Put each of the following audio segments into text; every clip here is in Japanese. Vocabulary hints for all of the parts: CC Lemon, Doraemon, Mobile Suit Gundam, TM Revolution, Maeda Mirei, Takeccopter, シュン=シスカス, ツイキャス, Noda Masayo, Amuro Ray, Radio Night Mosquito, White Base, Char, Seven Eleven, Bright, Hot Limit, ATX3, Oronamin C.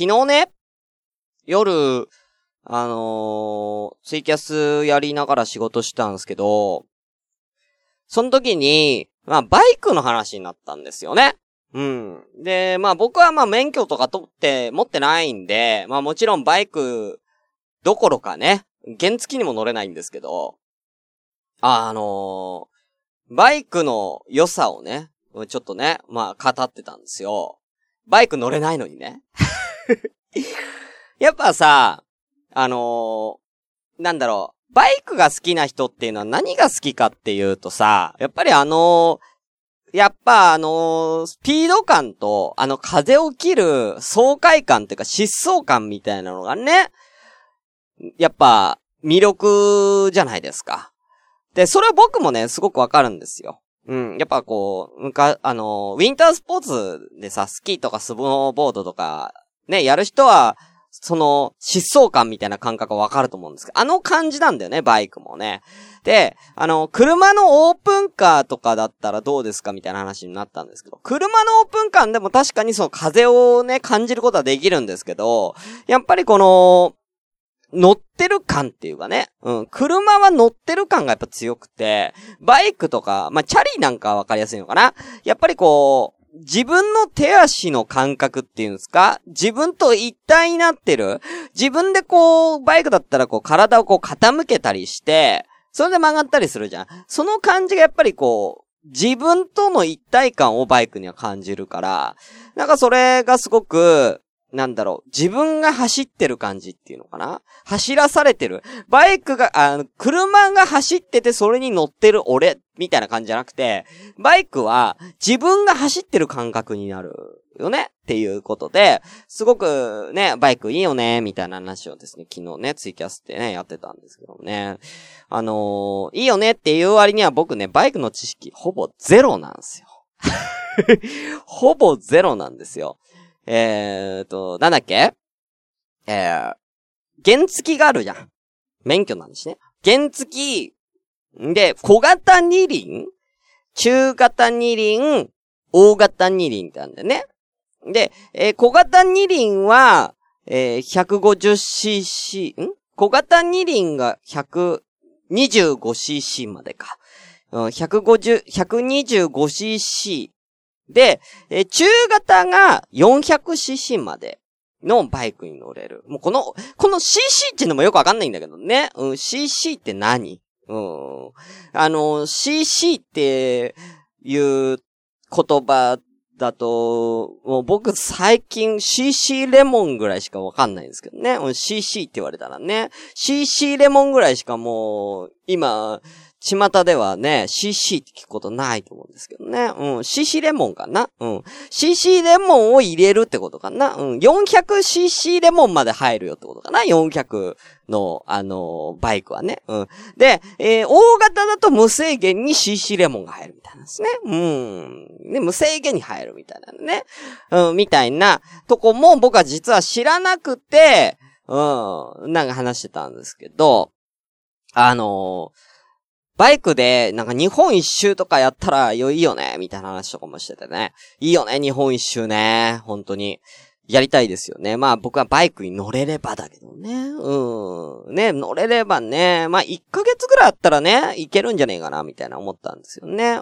昨日ね、夜、ツイキャスやりながら仕事したんですけど、その時に、まあ、バイクの話になったんですよね。うん。で、まあ僕はまあ免許とか取って持ってないんで、まあもちろんバイクどころかね、原付にも乗れないんですけど、バイクの良さをね、ちょっとね、まあ語ってたんですよ。バイク乗れないのにね。やっぱさ、なんだろう、バイクが好きな人っていうのは何が好きかっていうとさ、やっぱりスピード感と、風を切る爽快感っていうか疾走感みたいなのがね、やっぱ魅力じゃないですか。で、それは僕もね、すごくわかるんですよ。うん。やっぱこう、ウィンタースポーツでさ、スキーとかスノーボードとか、ね、やる人は、その、疾走感みたいな感覚はわかると思うんですけど、あの感じなんだよね、バイクもね。で、車のオープンカーとかだったらどうですかみたいな話になったんですけど、車のオープンカーでも確かにその風をね、感じることはできるんですけど、やっぱりこの、乗ってる感っていうかね、うん、車は乗ってる感がやっぱ強くて、バイクとか、まあ、チャリなんかはわかりやすいのかな。やっぱりこう、自分の手足の感覚っていうんですか？自分と一体になってる？自分でこう、バイクだったらこう、体をこう、傾けたりして、それで曲がったりするじゃん。その感じがやっぱりこう、自分との一体感をバイクには感じるから、なんかそれがすごく、なんだろう、自分が走ってる感じっていうのかな？走らされてる。バイクが、車が走っててそれに乗ってる俺、みたいな感じじゃなくて、バイクは自分が走ってる感覚になるよねっていうことで、すごくね、バイクいいよね、みたいな話をですね、昨日ね、ツイキャスってね、やってたんですけどね。いいよねっていう割には僕ね、バイクの知識ほぼゼロなんですよ。ほぼゼロなんですよ。なんだっけ？原付があるじゃん。免許なんですね。原付で、小型二輪、中型二輪、大型二輪ってあるんだよね。で、小型二輪は、150cc、小型二輪が 125cc までか。125cc。で、中型が 400cc までのバイクに乗れる。もうこの cc っていうのもよくわかんないんだけどね。うん、cc って何？うん。cc っていう言葉だと、もう僕最近 cc レモンぐらいしかわかんないんですけどね。うん、cc って言われたらね。cc レモンぐらいしかもう、今、巷ではね、CC って聞くことないと思うんですけどね。うん、CC レモンかな？うん。CC レモンを入れるってことかな？うん。400cc レモンまで入るよってことかな？400の、バイクはね。うん。で、大型だと無制限に CC レモンが入るみたいなんですね。うん。で、無制限に入るみたいなね。うん、みたいなとこも僕は実は知らなくて、うん、なんか話してたんですけど、バイクで、なんか日本一周とかやったらいいよねみたいな話とかもしててね。いいよね、日本一周ね。本当に。やりたいですよね。まあ僕はバイクに乗れればだけどね。ね、乗れればね。まあ1ヶ月ぐらいあったらね、行けるんじゃねえかな、みたいな思ったんですよね。や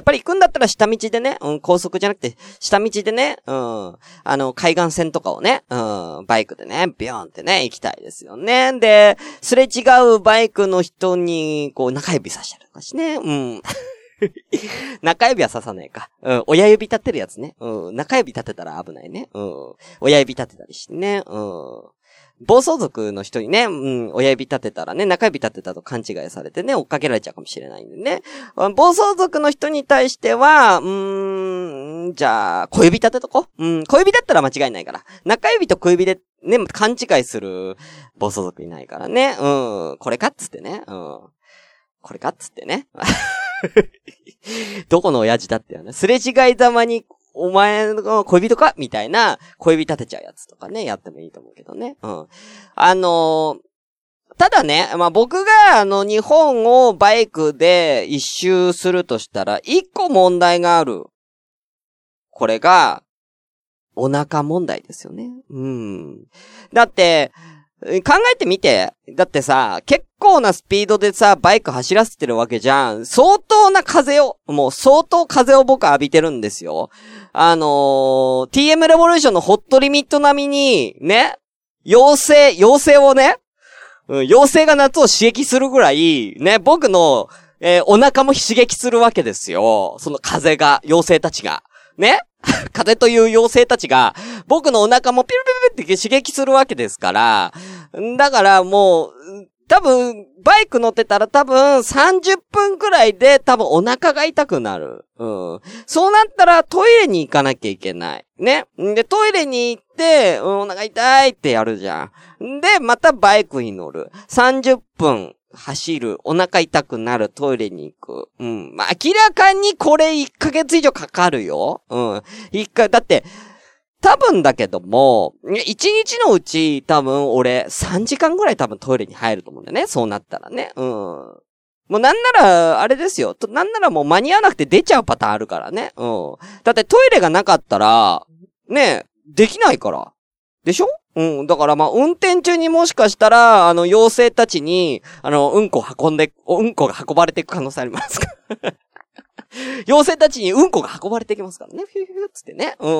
っぱり行くんだったら下道でね、高速じゃなくて、下道でね、海岸線とかをね、バイクでね、ビョーンってね、行きたいですよね。で、すれ違うバイクの人に、こう、中指さしたりとかしてね、うん。中指は刺さないか。うん。親指立てるやつね。うん。中指立てたら危ないね。うん。親指立てたりしてね。うん。暴走族の人にね、うん。親指立てたらね、中指立てたと勘違いされてね、追っかけられちゃうかもしれないんでね。暴走族の人に対しては、じゃあ、小指立てとこう。うん。小指だったら間違いないから。中指と小指でね、勘違いする暴走族いないからね。うん。これかっつってね。うん。これかっつってね。どこの親父だってよね。すれ違いざまに、お前の恋人かみたいな、恋人立てちゃうやつとかね、やってもいいと思うけどね。うん。ただね、まあ、僕が、日本をバイクで一周するとしたら、一個問題がある。これが、お腹問題ですよね。うん。だって、考えてみて。だってさ、結構なスピードでさ、バイク走らせてるわけじゃん。相当な風を、もう相当風を僕は浴びてるんですよ。TM レボリューションのホットリミット並みに、ね、妖精をね、妖精が夏を刺激するぐらい、ね、僕の、お腹も刺激するわけですよ。その風が、妖精たちが。ね風という妖精たちが、僕のお腹もピュルピュルって刺激するわけですから、だからもう、多分、バイク乗ってたら多分30分くらいで多分お腹が痛くなる。うん。そうなったらトイレに行かなきゃいけない。ね。で、トイレに行って、お腹痛いってやるじゃん。で、またバイクに乗る。30分。走る。お腹痛くなる。トイレに行く。うん。まあ、明らかにこれ1ヶ月以上かかるよ。うん。だって、多分だけども、1日のうち多分俺3時間ぐらい多分トイレに入ると思うんだよね。そうなったらね。うん。もうなんなら、あれですよ。なんならもう間に合わなくて出ちゃうパターンあるからね。うん。だってトイレがなかったら、ね、できないから。でしょ？うん。だからまあ、運転中にもしかしたら、妖精たちに、うんこが運ばれていく可能性ありますか妖精たちにうんこが運ばれていきますからね。フィフィフィつってね。う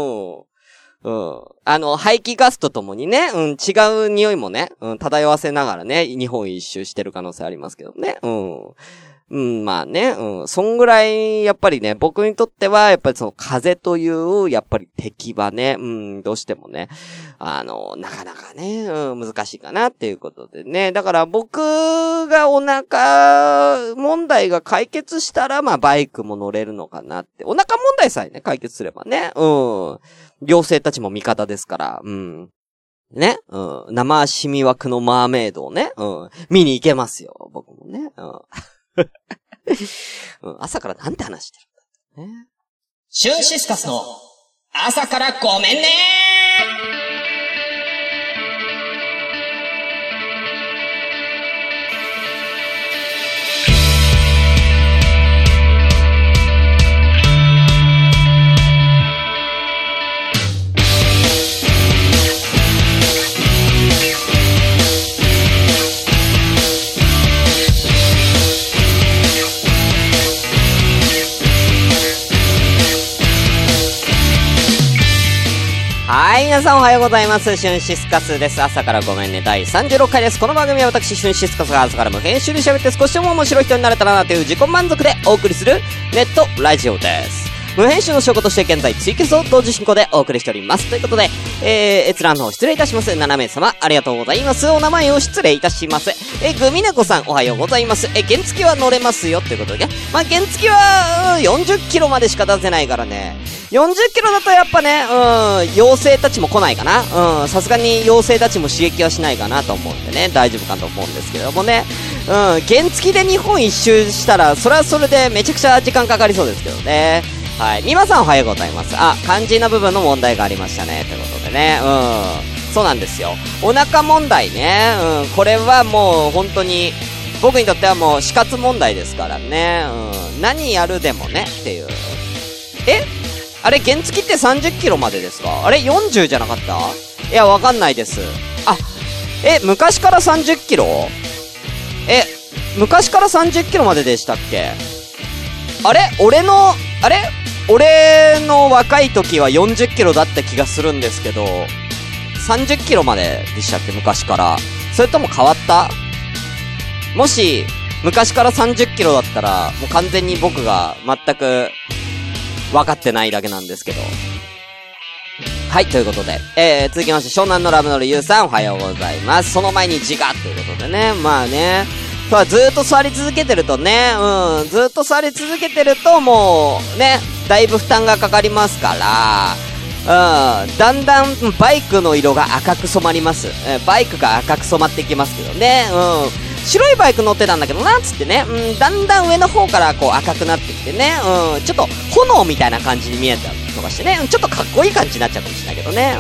ん。うん。排気ガスとともにね、うん、違う匂いもね、うん、漂わせながらね、日本一周してる可能性ありますけどね。うん。うん、まあね、うん。そんぐらい、やっぱりね、僕にとっては、やっぱりその風という、やっぱり敵はね、うん、どうしてもね、なかなかね、うん、難しいかなっていうことでね。だから僕がお腹問題が解決したら、まあバイクも乗れるのかなって。お腹問題さえね、解決すればね、うん。妖精たちも味方ですから、うん。ね、うん。生足魅惑のマーメイドをね、うん。見に行けますよ、僕もね、うん。朝からなんて話してるんだね。シュンシスカスの朝からごめんねはい、皆さんおはようございます。シュンシスカスです。朝からごめんね。第36回です。この番組は私、シュンシスカスが朝から無編集で喋って少しでも面白い人になれたらなという自己満足でお送りするネットラジオです。無編集の証拠として現在ツイキャスを同時進行でお送りしております。ということで、閲覧の方失礼いたします。7名様、ありがとうございます。お名前を失礼いたします。グミネコさん、おはようございます。原付は乗れますよ。ということでね。まあ、原付は、40キロまでしか出せないからね。40キロだとやっぱね、妖精たちも来ないかな。さすがに妖精たちも刺激はしないかなと思うんでね。大丈夫かと思うんですけれどもね。うん、原付で日本一周したら、それはそれでめちゃくちゃ時間かかりそうですけどね。はい。みまさんおはようございます。あ、肝心な部分の問題がありましたね。ということでね。そうなんですよ。お腹問題ね。これはもう本当に、僕にとってはもう死活問題ですからね。何やるでもね。っていう。あれ、原付って30キロまでですか？あれ、40じゃなかった？いや、わかんないです。あ、昔から30キロ？昔から30キロまででしたっけ？俺の若い時は40キロだった気がするんですけど、30キロまででしたっけ？昔から。それとも変わった？もし、昔から30キロだったら、もう完全に僕が全く分かってないだけなんですけど。はい、ということで。続きまして、湘南のラブノリユウさん、おはようございます。その前に自我ということでね、まあね。ずーっと座り続けてるとね、ずーっと座り続けてるともうね、だいぶ負担がかかりますから、だんだんバイクの色が赤く染まります。バイクが赤く染まっていきますけどね、白いバイク乗ってたんだけどな、つってね、だんだん上の方からこう赤くなってきてね、ちょっと炎みたいな感じに見えたりとかしてね、ちょっとかっこいい感じになっちゃうかもしれないけどね、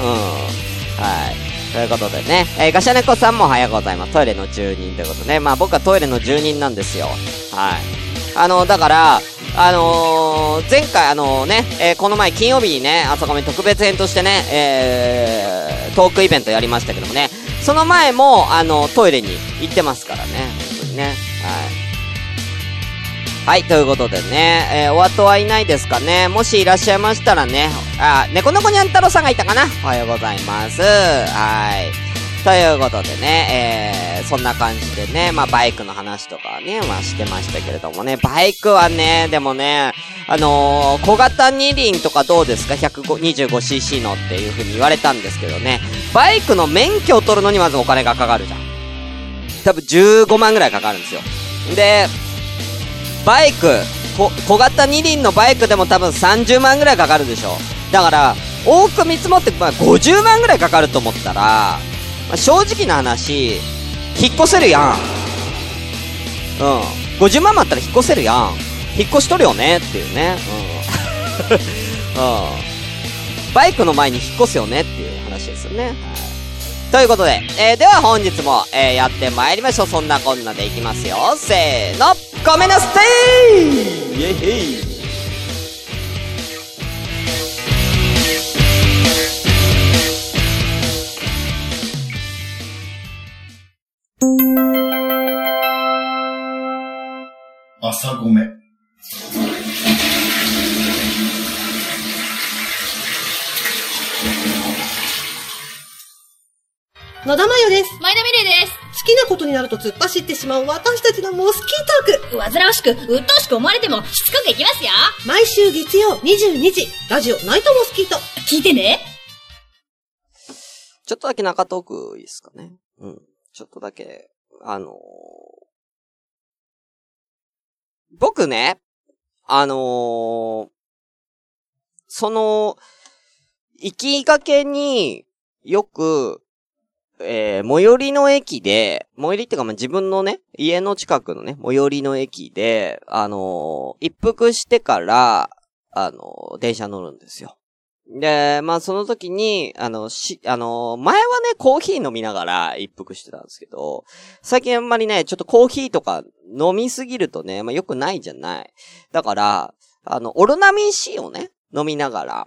はい。ということでね、ガシャネコさんもおはようございます。トイレの住人ということね。まあ僕はトイレの住人なんですよ。はい。だから、前回この前金曜日にね、朝亀特別編としてね、トークイベントやりましたけどもね、その前もトイレに行ってますからね、本当にね、はい、ということでね、お後はいないですかね。もしいらっしゃいましたらね、猫の子にゃん太郎さんがいたかな。おはようございます。はい。ということでね、そんな感じでね、まあバイクの話とかね、まあしてましたけれどもね、バイクはね、でもね、小型二輪とかどうですか 125cc のっていう風に言われたんですけどね、バイクの免許を取るのにまずお金がかかるじゃん。多分15万ぐらいかかるんですよ。で、バイク小型2輪のバイクでも多分30万ぐらいかかるでしょ。だから多く見積もって、まあ、50万ぐらいかかると思ったら、まあ、正直な話引っ越せるやん。50万もあったら引っ越せるやん。引っ越しとるよねっていうね、バイクの前に引っ越すよねっていう話ですよね、ということで、では本日も、やってまいりましょう。そんなこんなでいきますよ。せーの、ごめんなさい。イエイイ。朝ごめ。野田真代です。前田美玲です。好きなことになると突っ走ってしまう私たちのモスキートーク。煩わしく、うっとうしく思われてもしつこくいきますよ。毎週月曜22時、ラジオナイトモスキート。聞いてね。ちょっとだけ中トークいいですかね。うん。ちょっとだけ、僕ね、その、行きがけによく、最寄りの駅で、最寄りってかまあ、自分のね、家の近くのね、最寄りの駅で、一服してから、電車乗るんですよ。で、まあ、その時に、前はね、コーヒー飲みながら一服してたんですけど、最近あんまりね、ちょっとコーヒーとか飲みすぎるとね、まあ、良くないじゃない。だから、オロナミンCをね、飲みながら、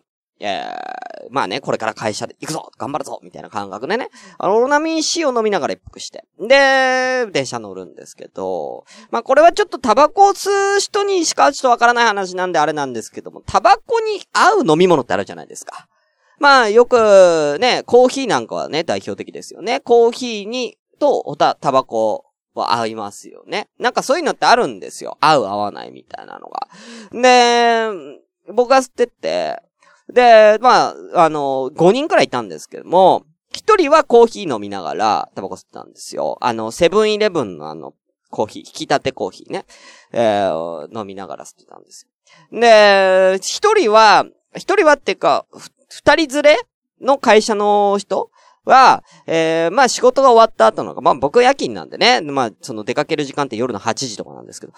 まあね、これから会社で行くぞ頑張るぞみたいな感覚でね、オロナミン C を飲みながら一服して。で、電車乗るんですけど、まあこれはちょっとタバコを吸う人にしかちょっとわからない話なんであれなんですけども、タバコに合う飲み物ってあるじゃないですか。まあよくね、コーヒーなんかはね、代表的ですよね。コーヒーに、と、タバコは合いますよね。なんかそういうのってあるんですよ。合う合わないみたいなのが。で、僕が吸ってって、で、まあ、5人くらいいたんですけども、1人はコーヒー飲みながらタバコ吸ってたんですよ。セブンイレブンのコーヒー、引き立てコーヒーね、飲みながら吸ってたんですよ。で、1人はっていうか、2人連れの会社の人は、まあ仕事が終わった後の、まあ僕夜勤なんでね、まあその出かける時間って夜の8時とかなんですけど、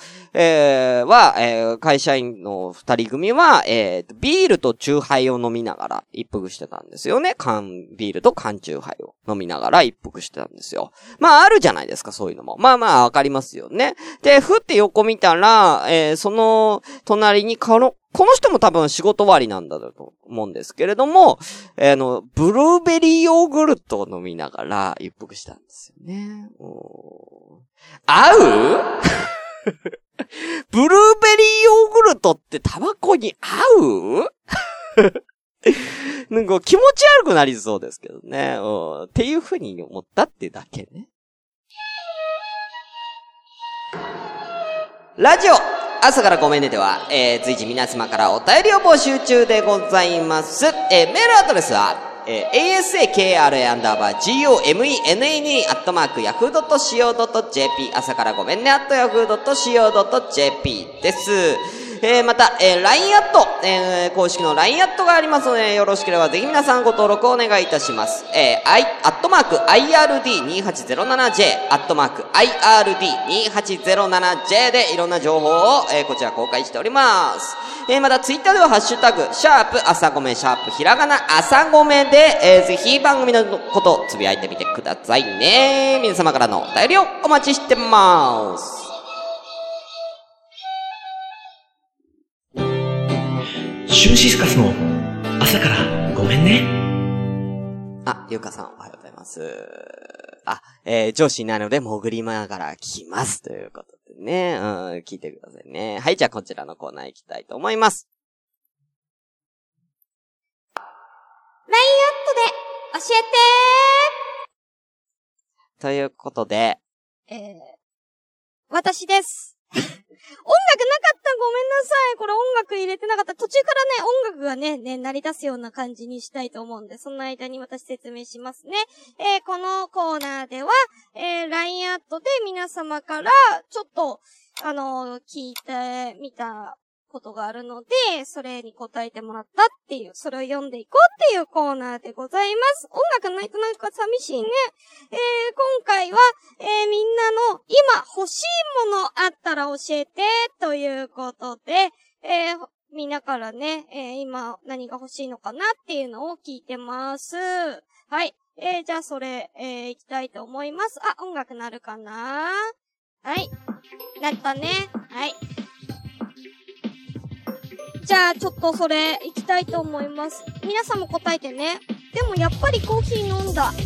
会社員の二人組は、ビールとチューハイを飲みながら一服してたんですよね。ビールと缶チューハイを飲みながら一服してたんですよ。まああるじゃないですか、そういうのも。まあまあわかりますよね。で、ふって横見たら、その隣にこの人も多分仕事終わりなんだと思うんですけれども、ブルーベリーヨーグルトを飲みながら一服したんですよね。合うブルーベリーヨーグルトってタバコに合うなんか気持ち悪くなりそうですけどね。っていう風に思ったってだけね。ラジオ朝からごめんねでは、随時皆様からお便りを募集中でございます。メールアドレスは、asakra_gomenne@yahoo.co.jp 朝からごめんね@yahoo.co.jp です。また、LINE アット、公式の LINE アットがありますので、よろしければぜひ皆さんご登録をお願いいたします。@IRD2807J、@IRD2807J でいろんな情報を、こちら公開しております。また、ツイッターではハッシュタグ、朝ごめ、ひらがな、朝ごめで、ぜひ番組のことをつぶやいてみてくださいね。皆様からのお便りをお待ちしてます。シュンシスカスの朝からごめんね。あ、ゆうかさんおはようございます。あ、上司いないので潜りながら聞きますということでね、聞いてくださいね。はい、じゃあこちらのコーナー行きたいと思います。ラインアットで教えてーということで、私です。音楽なかった。ごめんなさい。これ音楽入れてなかった。途中からね、音楽がね、鳴り出すような感じにしたいと思うんで、その間に私説明しますね。このコーナーでは、LINE アットで皆様から、ちょっと、聞いてみたことがあるので、それに答えてもらったっていう、それを読んでいこうっていうコーナーでございます。音楽ないとなんか寂しいね。今回は、みんなの今欲しいものあったら教えてということで、みんなからね、今何が欲しいのかなっていうのを聞いてます。はい。じゃあそれ、いきたいと思います。あ、音楽なるかな？はい。なったね。はい。じゃあちょっとそれいきたいと思います。皆さんも答えてね。でもやっぱりコーヒー飲んだ。コー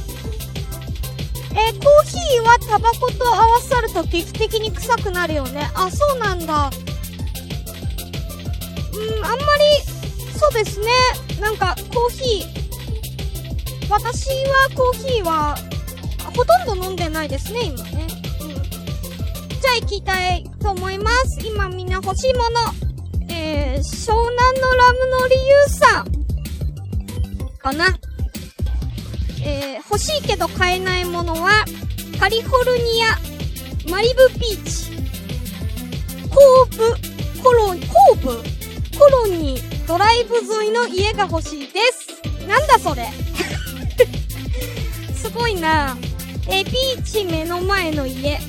ヒーはタバコと合わさると劇的に臭くなるよね。あ、そうなんだ。あんまりそうですね。なんかコーヒー、私はコーヒーはほとんど飲んでないですね今ね。じゃあいきたいと思います。今みんな欲しいもの、湘南のラムの理由さんかな。欲しいけど買えないものはカリフォルニア、マリブビーチ、コロニードライブ沿いの家が欲しいです。なんだそれすごいな。ビーチ目の前の家、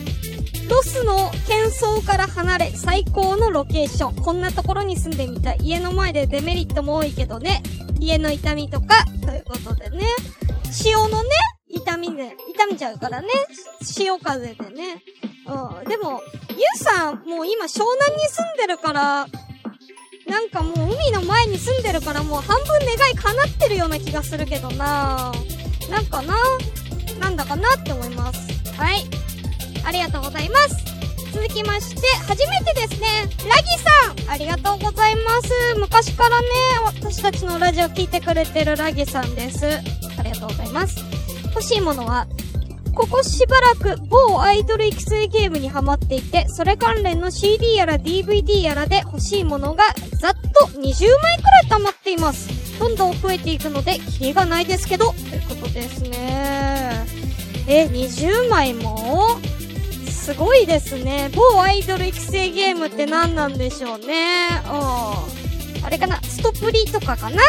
ロスの喧騒から離れ最高のロケーション。こんなところに住んでみたい。家の前でデメリットも多いけどね。家の痛みとかということでね。潮のね、痛みちゃうからね。潮風でね。うん。でもゆうさんもう今湘南に住んでるから、なんかもう海の前に住んでるから、もう半分願い叶ってるような気がするけどな。なんかな、なんだかなって思います。はい、ありがとうございます。続きまして、初めてですね、ラギさん、ありがとうございます。昔からね、私たちのラジオ聞いてくれてるラギさんです。ありがとうございます。欲しいものは、ここしばらく某アイドル育成ゲームにハマっていて、それ関連の CD やら DVD やらで欲しいものがざっと20枚くらい溜まっています。どんどん増えていくのでキリがないですけど、ということですね。20枚もすごいですね。某アイドル育成ゲームって何なんでしょうね。あれかな、ストプリとかかな。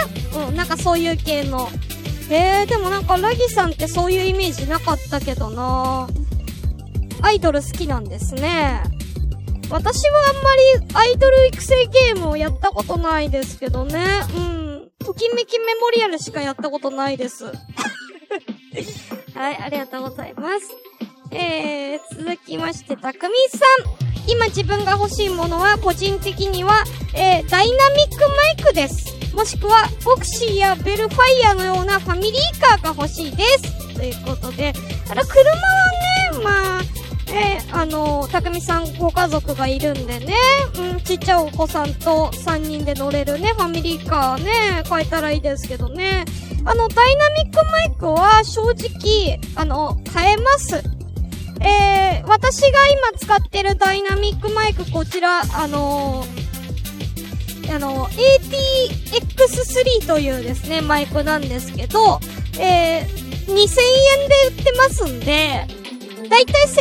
なんかそういう系の。でもなんかラギさんってそういうイメージなかったけどな。アイドル好きなんですね。私はあんまりアイドル育成ゲームをやったことないですけどね。ときめきメモリアルしかやったことないです。はい、ありがとうございます。続きまして、たくみさん。今自分が欲しいものは、個人的には、ダイナミックマイクです。もしくは、ボクシーやベルファイアのようなファミリーカーが欲しいです。ということで、車はね、まあ、たくみさんご家族がいるんでね、ちっちゃいお子さんと3人で乗れるね、ファミリーカーね、買えたらいいですけどね。ダイナミックマイクは、正直、買えます。私が今使ってるダイナミックマイク、こちら、ATX3 というですね、マイクなんですけど、2000円で売ってますんで、だいたい1500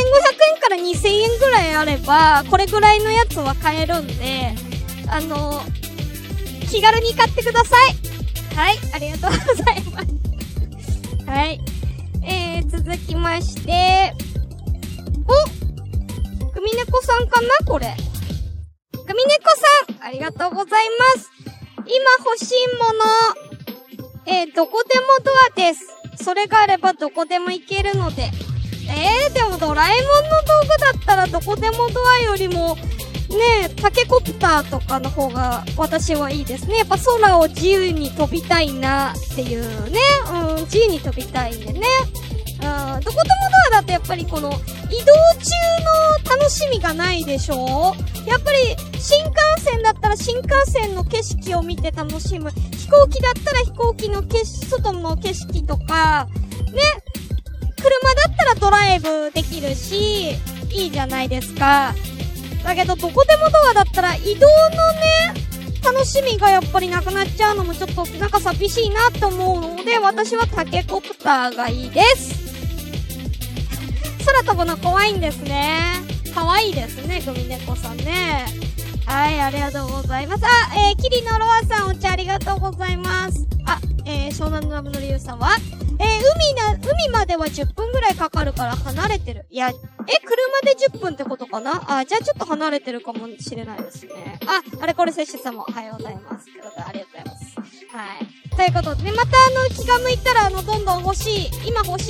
円から2000円ぐらいあれば、これぐらいのやつは買えるんで、気軽に買ってください。はい、ありがとうございます。はい。続きまして、グミネコさんかなこれ。グミネコさん、ありがとうございます。今欲しいもの、どこでもドアです。それがあればどこでも行けるので。でもドラえもんの道具だったらどこでもドアよりも、ね、タケコプターとかの方が私はいいですね。やっぱ空を自由に飛びたいなっていうね、うん、自由に飛びたいんでね、うん、どこともドアだとやっぱりこの移動中の楽しみがないでしょ。やっぱり新幹線だったら新幹線の景色を見て楽しむ、飛行機だったら飛行機の外の景色とかね、車だったらドライブできるしいいじゃないですか。だけどどこでもドアだったら移動のね楽しみがやっぱりなくなっちゃうのもちょっとなんか寂しいなと思うので、私はタケコプターがいいです。空飛ぶの怖いんですね。可愛いですね、グミネコさんね。はい、ありがとうございます。あ、キリノロアさん、お茶ありがとうございます。あ、湘南のラブの理由さんは海までは10分ぐらいかかるから離れてる。いや、車で10分ってことかな。あ、じゃあちょっと離れてるかもしれないですね。あ、あれこれ摂取さんもおはようございます。ということでありがとうございます。はい。ということで、ね、また気が向いたらどんどん欲し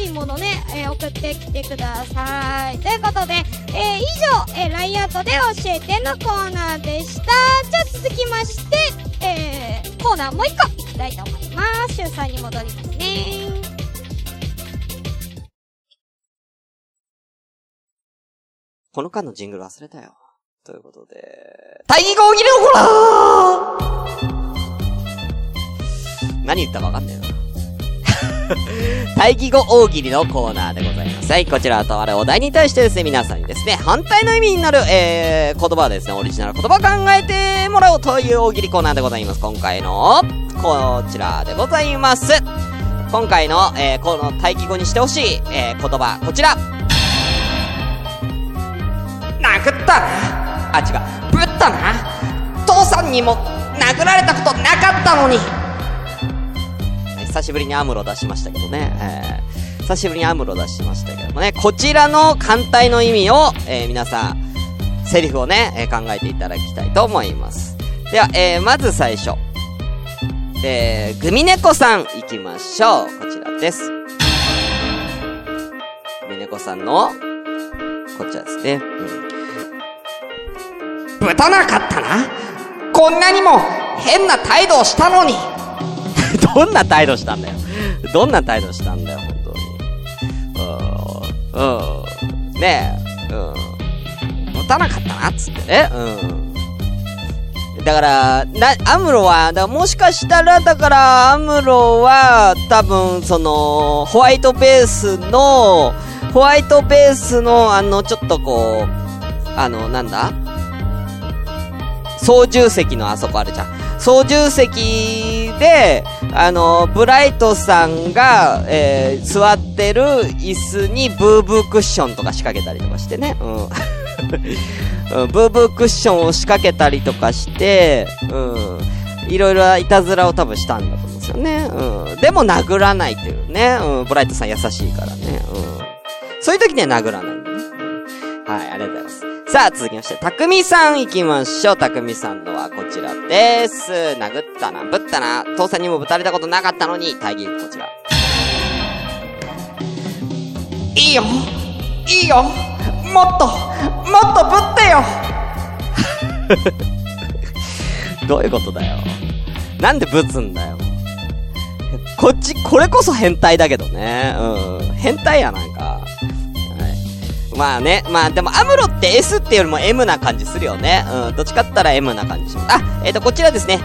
いものね、送ってきてください。ということで、以上、ライアートで教えてのコーナーでした。じゃあ続きまして、コーナーもう一個いきたいと思います。週3に戻りますね。この間のジングル忘れたよ。ということで、大義号切れのコーナー。何言ったかわかんねえな。大義語大喜利のコーナーでございます。はい、こちらとあれお題に対してですね、皆さんにですね、反対の意味になる、言葉をですね、オリジナル言葉を考えてもらおうという大喜利コーナーでございます。今回の、こちらでございます。今回の、この大義語にしてほしい、言葉、こちら。殴ったなあ、違う、ぶったな。父さんにも殴られたことなかったのに。久しぶりにアムロ出しましたけどね、こちらの反対の意味を、皆さんセリフをね、考えていただきたいと思います。では、まず最初、グミネコさんいきましょう。こちらです。グミネコさんのこちらですね、うん、ぶたなかったな、こんなにも変な態度をしたのに。どんな態度したんだよ、本当に。ねえ、持たなかったな、つってね。だから、アムロは、もしかしたら、アムロは、多分、ホワイトベースの、ちょっとこう、なんだ？操縦席のあそこあるじゃん。操縦席で、ブライトさんが、座ってる椅子にブーブークッションとか仕掛けたりとかしてね。ブーブークッションを仕掛けたりとかして、いろいろないたずらを多分したんだと思うんですよね。でも殴らないっていうね。ブライトさん優しいからね。そういう時には殴らないんだね。はい、ありがとうございます。さあ、続きまして、たくみさん行きましょう。たくみさんのはこちらです。殴ったな、ぶったな、父さんにもぶたれたことなかったのに、大義こちら。いいよ、もっとぶってよ。どういうことだよ。なんでぶつんだよ。これこそ変態だけどね。変態や、なんか。でもアムロって S っていうよりも M な感じするよね。どっちかって言ったら M な感じします。こちらですね。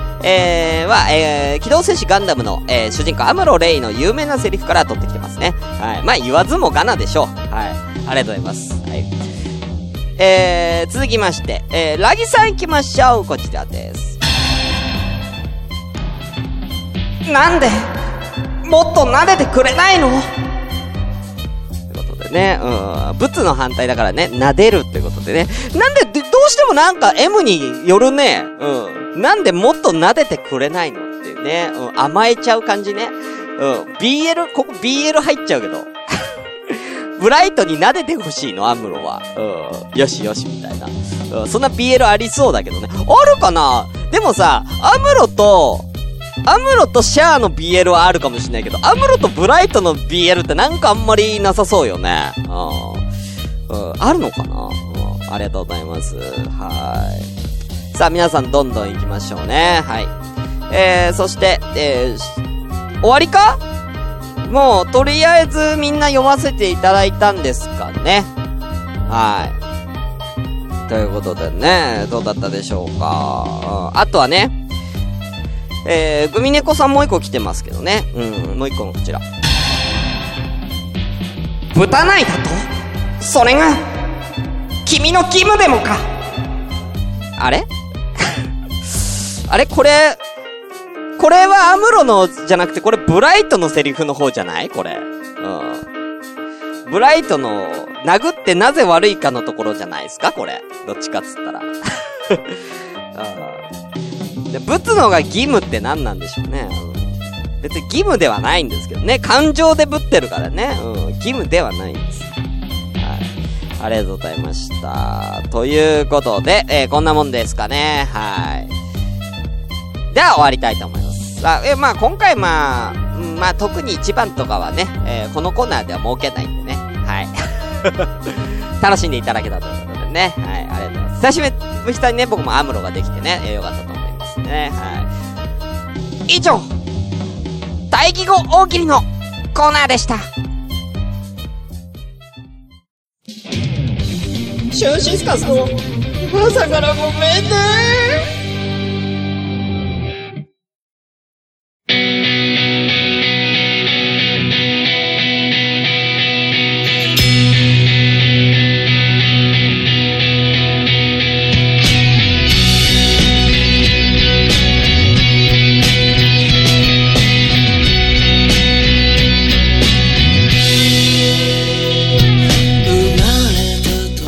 機動戦士ガンダムの、主人公アムロレイの有名なセリフから取ってきてますね。はい。言わずもがなでしょう。はい。ありがとうございます。はい。続きまして、ラギさん行きましょう。こちらです。なんで、もっと撫でてくれないの？ね、ぶつの反対だからね、撫でるってことでね。なんで、どうしてもなんか M によるね。なんでもっと撫でてくれないのっていうね。甘えちゃう感じね。BL、ここ BL 入っちゃうけど。ブライトに撫でてほしいの、アムロは。よしよし、みたいな。そんな BL ありそうだけどね。あるかな？でもさ、アムロとシャアの BL はあるかもしれないけど、アムロとブライトの BL ってなんかあんまりなさそうよね。あるのかな。ありがとうございます。はい。さあ皆さんどんどん行きましょうね。はい。そして、終わりか？もうとりあえずみんな読ませていただいたんですかね。はい。ということでね、どうだったでしょうか。あとはね、グミネコさんもう一個来てますけどね。もう一個のこちら。豚内だと？それが君の義務でもか。あれ？あれこれはアムロのじゃなくて、これブライトのセリフの方じゃない？これ。ブライトの殴ってなぜ悪いかのところじゃないですか？これ。どっちかっつったら。で、ぶつのが義務って何なんでしょうね。別に義務ではないんですけどね。感情でぶってるからね。義務ではないんです。はい。ありがとうございました。ということで、こんなもんですかね。はい。では終わりたいと思います。まあ今回まあ特に一番とかはね、このコーナーでは設けないんでね。はい。楽しんでいただけたということでね。はい。ありがとうございます。久しぶりにね、僕もアムロができてね、よかったと思いますね。はい。以上、大義語大喜利のコーナーでした。シュンシスカスの朝からごめんね。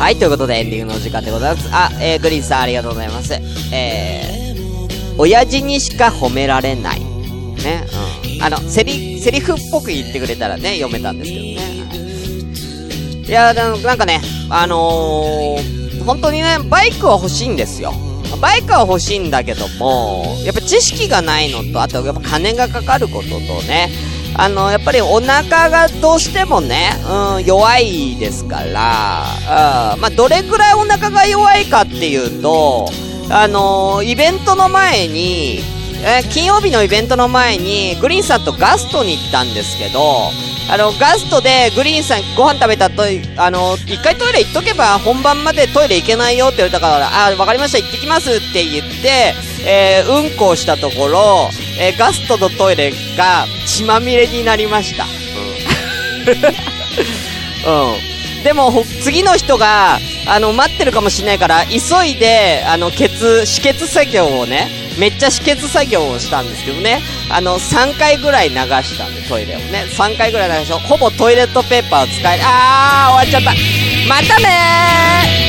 はい、ということでエンディングのお時間でございます。グリーンさんありがとうございます。親父にしか褒められないね、セリフっぽく言ってくれたらね読めたんですけどね。いやー、なんかね、本当にね、バイクは欲しいんですよ。バイクは欲しいんだけども、やっぱ知識がないのと、あとやっぱ金がかかることとね、やっぱりお腹がどうしてもね、弱いですから、まあ、どれくらいお腹が弱いかっていうと、イベントの前に、金曜日のイベントの前に、グリーンさんとガストに行ったんですけど、ガストでグリーンさんご飯食べたと、一回トイレ行っとけば本番までトイレ行けないよって言われたから、わかりました、行ってきますって言って、うんこをしたところ、ガストのトイレが血まみれになりました。うん。でも、次の人が、待ってるかもしれないから、急いで、止血作業をね、めっちゃ止血作業をしたんですけどね、3回ぐらい流したんで、トイレをね、3回ぐらい流した。ほぼトイレットペーパーを使え、あー、終わっちゃった。またねー。